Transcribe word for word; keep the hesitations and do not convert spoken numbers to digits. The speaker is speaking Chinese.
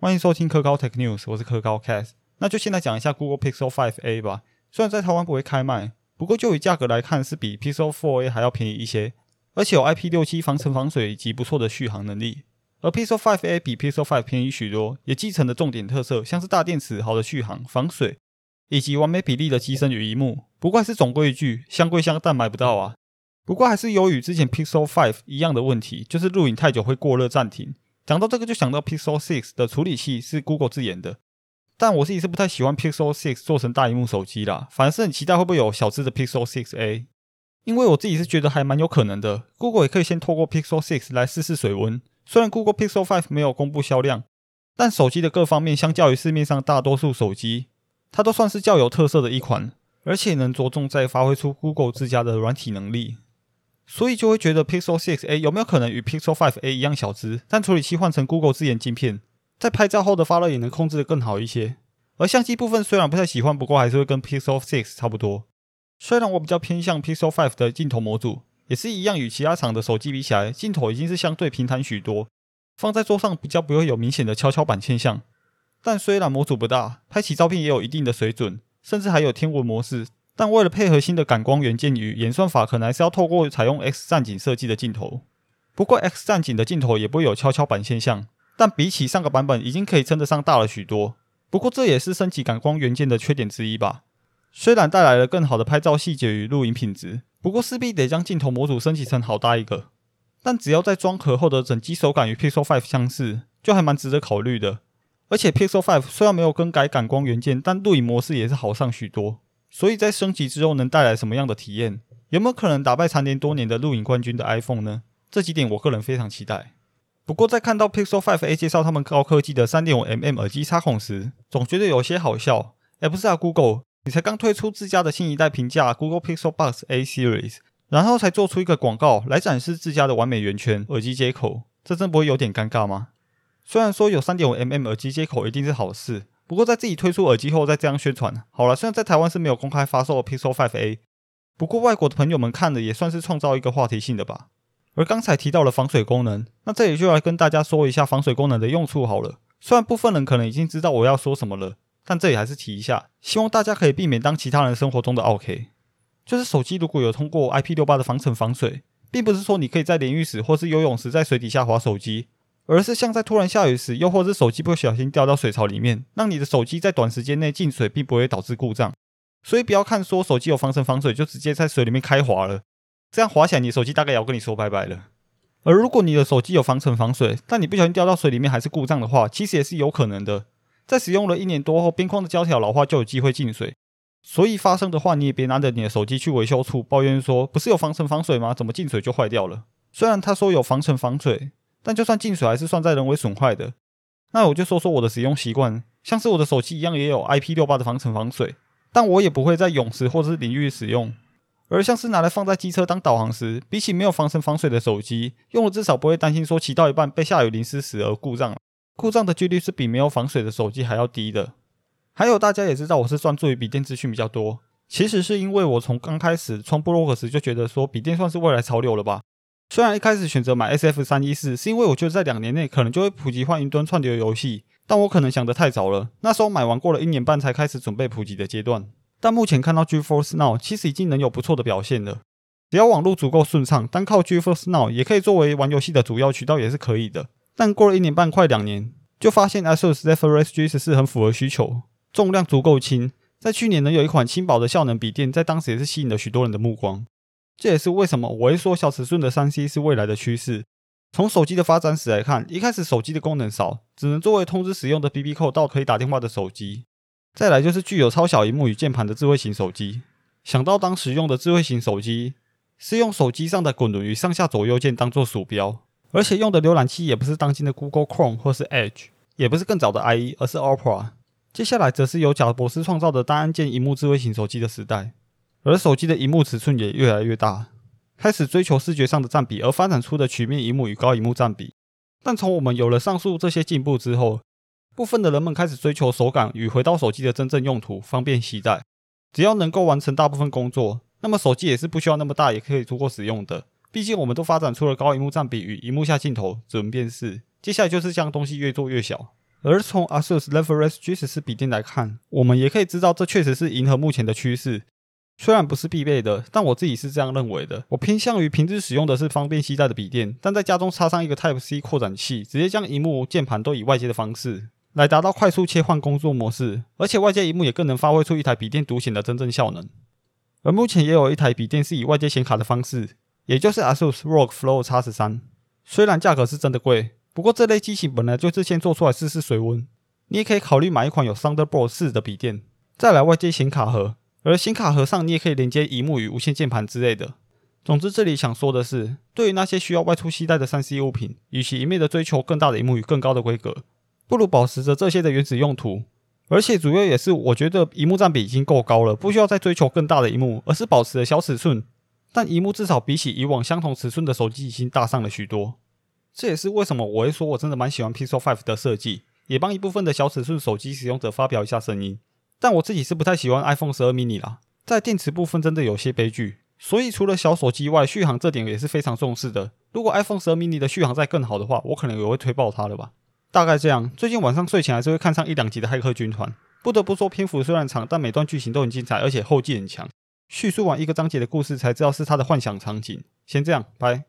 欢迎收听科高 Tech News， 我是科高 Cast。 那就先来讲一下 Google Pixel five A 吧。虽然在台湾不会开卖，不过就以价格来看是比 Pixel four A 还要便宜一些，而且有 I P 六十七 防尘防水以及不错的续航能力。而 Pixel five A 比 Pixel five 便宜许多，也继承了重点特色，像是大电池、好的续航、防水以及完美比例的机身与萤幕。不过还是总归一句，香归香但买不到啊。不过还是由于之前 Pixel five 一样的问题，就是录影太久会过热暂停。讲到这个就想到 Pixel six 的处理器是 Google 自研的，但我自己是不太喜欢 Pixel six 做成大萤幕手机啦，反而是很期待会不会有小只的 Pixel six A， 因为我自己是觉得还蛮有可能的。 Google 也可以先透过 Pixel six 来试试水温，虽然 Google Pixel five 没有公布销量，但手机的各方面相较于市面上大多数手机，它都算是较有特色的一款，而且能着重在发挥出 Google 自家的软体能力，所以就会觉得 Pixel six A 有没有可能与 Pixel five A 一样小只，但处理器换成 Google 自研晶片，在拍照后的发热也能控制得更好一些。而相机部分虽然不太喜欢，不过还是会跟 Pixel six 差不多。虽然我比较偏向 Pixel five 的镜头模组，也是一样与其他厂的手机比起来，镜头已经是相对平坦许多，放在桌上比较不会有明显的跷跷板现象。但虽然模组不大，拍起照片也有一定的水准，甚至还有天文模式，但为了配合新的感光元件与演算法，可能还是要透过采用 X 战警设计的镜头。不过 X 战警的镜头也不会有跷跷板现象，但比起上个版本已经可以称得上大了许多。不过这也是升级感光元件的缺点之一吧，虽然带来了更好的拍照细节与录影品质，不过势必得将镜头模组升级成好大一个。但只要在装壳后的整机手感与 Pixel five 相似，就还蛮值得考虑的。而且 Pixel five 虽然没有更改感光元件，但录影模式也是好上许多，所以在升级之后能带来什么样的体验？有没有可能打败蝉联多年的录影冠军的 iPhone 呢？这几点我个人非常期待。不过在看到 Pixel five A 介绍他们高科技的 三点五毫米 耳机插孔时，总觉得有些好笑。哎，不是啊 Google， 你才刚推出自家的新一代评价 Google Pixel Buds A Series， 然后才做出一个广告来展示自家的完美圆圈耳机接口，这真不会有点尴尬吗？虽然说有 三点五毫米 耳机接口一定是好事，不过在自己推出耳机后再这样宣传，好了，虽然在台湾是没有公开发售的 Pixel five A， 不过外国的朋友们看了也算是创造一个话题性的吧。而刚才提到了防水功能，那这里就来跟大家说一下防水功能的用处好了。虽然部分人可能已经知道我要说什么了，但这里还是提一下，希望大家可以避免当其他人生活中的 OK。 就是手机如果有通过 I P 六十八 的防尘防水，并不是说你可以在淋浴室或是游泳时在水底下滑手机，而是像在突然下雨时，又或是手机不小心掉到水槽里面，让你的手机在短时间内进水并不会导致故障。所以不要看说手机有防尘防水就直接在水里面开滑了，这样滑起来你的手机大概也要跟你说拜拜了。而如果你的手机有防尘防水，但你不小心掉到水里面还是故障的话，其实也是有可能的。在使用了一年多后，边框的胶条老化就有机会进水，所以发生的话你也别拿着你的手机去维修处抱怨说不是有防尘防水吗，怎么进水就坏掉了。虽然他说有防尘防水，但就算进水还是算在人为损坏的。那我就说说我的使用习惯，像是我的手机一样也有 I P 六十八 的防尘防水，但我也不会在泳池或是淋浴使用。而像是拿来放在机车当导航时，比起没有防尘防水的手机，用了至少不会担心说骑到一半被下雨淋湿时而故障，故障的几率是比没有防水的手机还要低的。还有大家也知道我是专注于笔电资讯比较多，其实是因为我从刚开始创部落格时就觉得说笔电算是未来潮流了吧。虽然一开始选择买 S F 三一四 是因为我觉得在两年内可能就会普及换云端串流游戏，但我可能想得太早了，那时候买完过了一年半才开始准备普及的阶段。但目前看到 GeForce Now 其实已经能有不错的表现了，只要网络足够顺畅，单靠 GeForce Now 也可以作为玩游戏的主要渠道也是可以的。但过了一年半快两年，就发现 Asus Zephyrus G 十四 很符合需求，重量足够轻，在去年能有一款轻薄的效能笔电，在当时也是吸引了许多人的目光。这也是为什么我会说小尺寸的 三 C 是未来的趋势。从手机的发展史来看，一开始手机的功能少，只能作为通知使用的 B B 扣到可以打电话的手机，再来就是具有超小萤幕与键盘的智慧型手机。想到当时用的智慧型手机是用手机上的滚轮与上下左右键当作鼠标，而且用的浏览器也不是当今的 Google Chrome 或是 Edge， 也不是更早的 I E， 而是 Opera。 接下来则是由贾伯斯创造的单按键萤幕智慧型手机的时代，而手机的萤幕尺寸也越来越大，开始追求视觉上的占比，而发展出的曲面萤幕与高萤幕占比。但从我们有了上述这些进步之后，部分的人们开始追求手感与回到手机的真正用途，方便携带。只要能够完成大部分工作，那么手机也是不需要那么大也可以足够使用的。毕竟我们都发展出了高萤幕占比与萤幕下镜头、指纹辨识，接下来就是将东西越做越小。而从 ASUS Level X G 十四 笔电来看，我们也可以知道这确实是迎合目前的趋势，虽然不是必备的，但我自己是这样认为的。我偏向于平日使用的是方便携带的笔电，但在家中插上一个 Type-C 扩展器，直接将萤幕、键盘都以外接的方式来达到快速切换工作模式，而且外接萤幕也更能发挥出一台笔电独显的真正效能。而目前也有一台笔电是以外接显卡的方式，也就是 ASUS R O G Flow X 十三， 虽然价格是真的贵，不过这类机型本来就是先做出来试试水温，你也可以考虑买一款有 Thunderbolt 四 的笔电，再来外接显卡盒，而显卡盒上你也可以连接萤幕与无线键盘之类的。总之这里想说的是，对于那些需要外出携带的 三 C 物品，与其一昧的追求更大的萤幕与更高的规格，不如保持着这些的原始用途。而且主要也是我觉得萤幕占比已经够高了，不需要再追求更大的萤幕，而是保持了小尺寸，但萤幕至少比起以往相同尺寸的手机已经大上了许多。这也是为什么我会说我真的蛮喜欢 Pixel 五 的设计，也帮一部分的小尺寸手机使用者发表一下声音。但我自己是不太喜欢 iPhone 十二 mini 啦，在电池部分真的有些悲剧，所以除了小手机外，续航这点也是非常重视的。如果 iPhone 十二 mini 的续航再更好的话，我可能也会推爆它了吧。大概这样，最近晚上睡前还是会看上一两集的骇客军团，不得不说篇幅虽然长，但每段剧情都很精彩，而且后劲很强。叙述完一个章节的故事才知道是他的幻想场景。先这样，拜。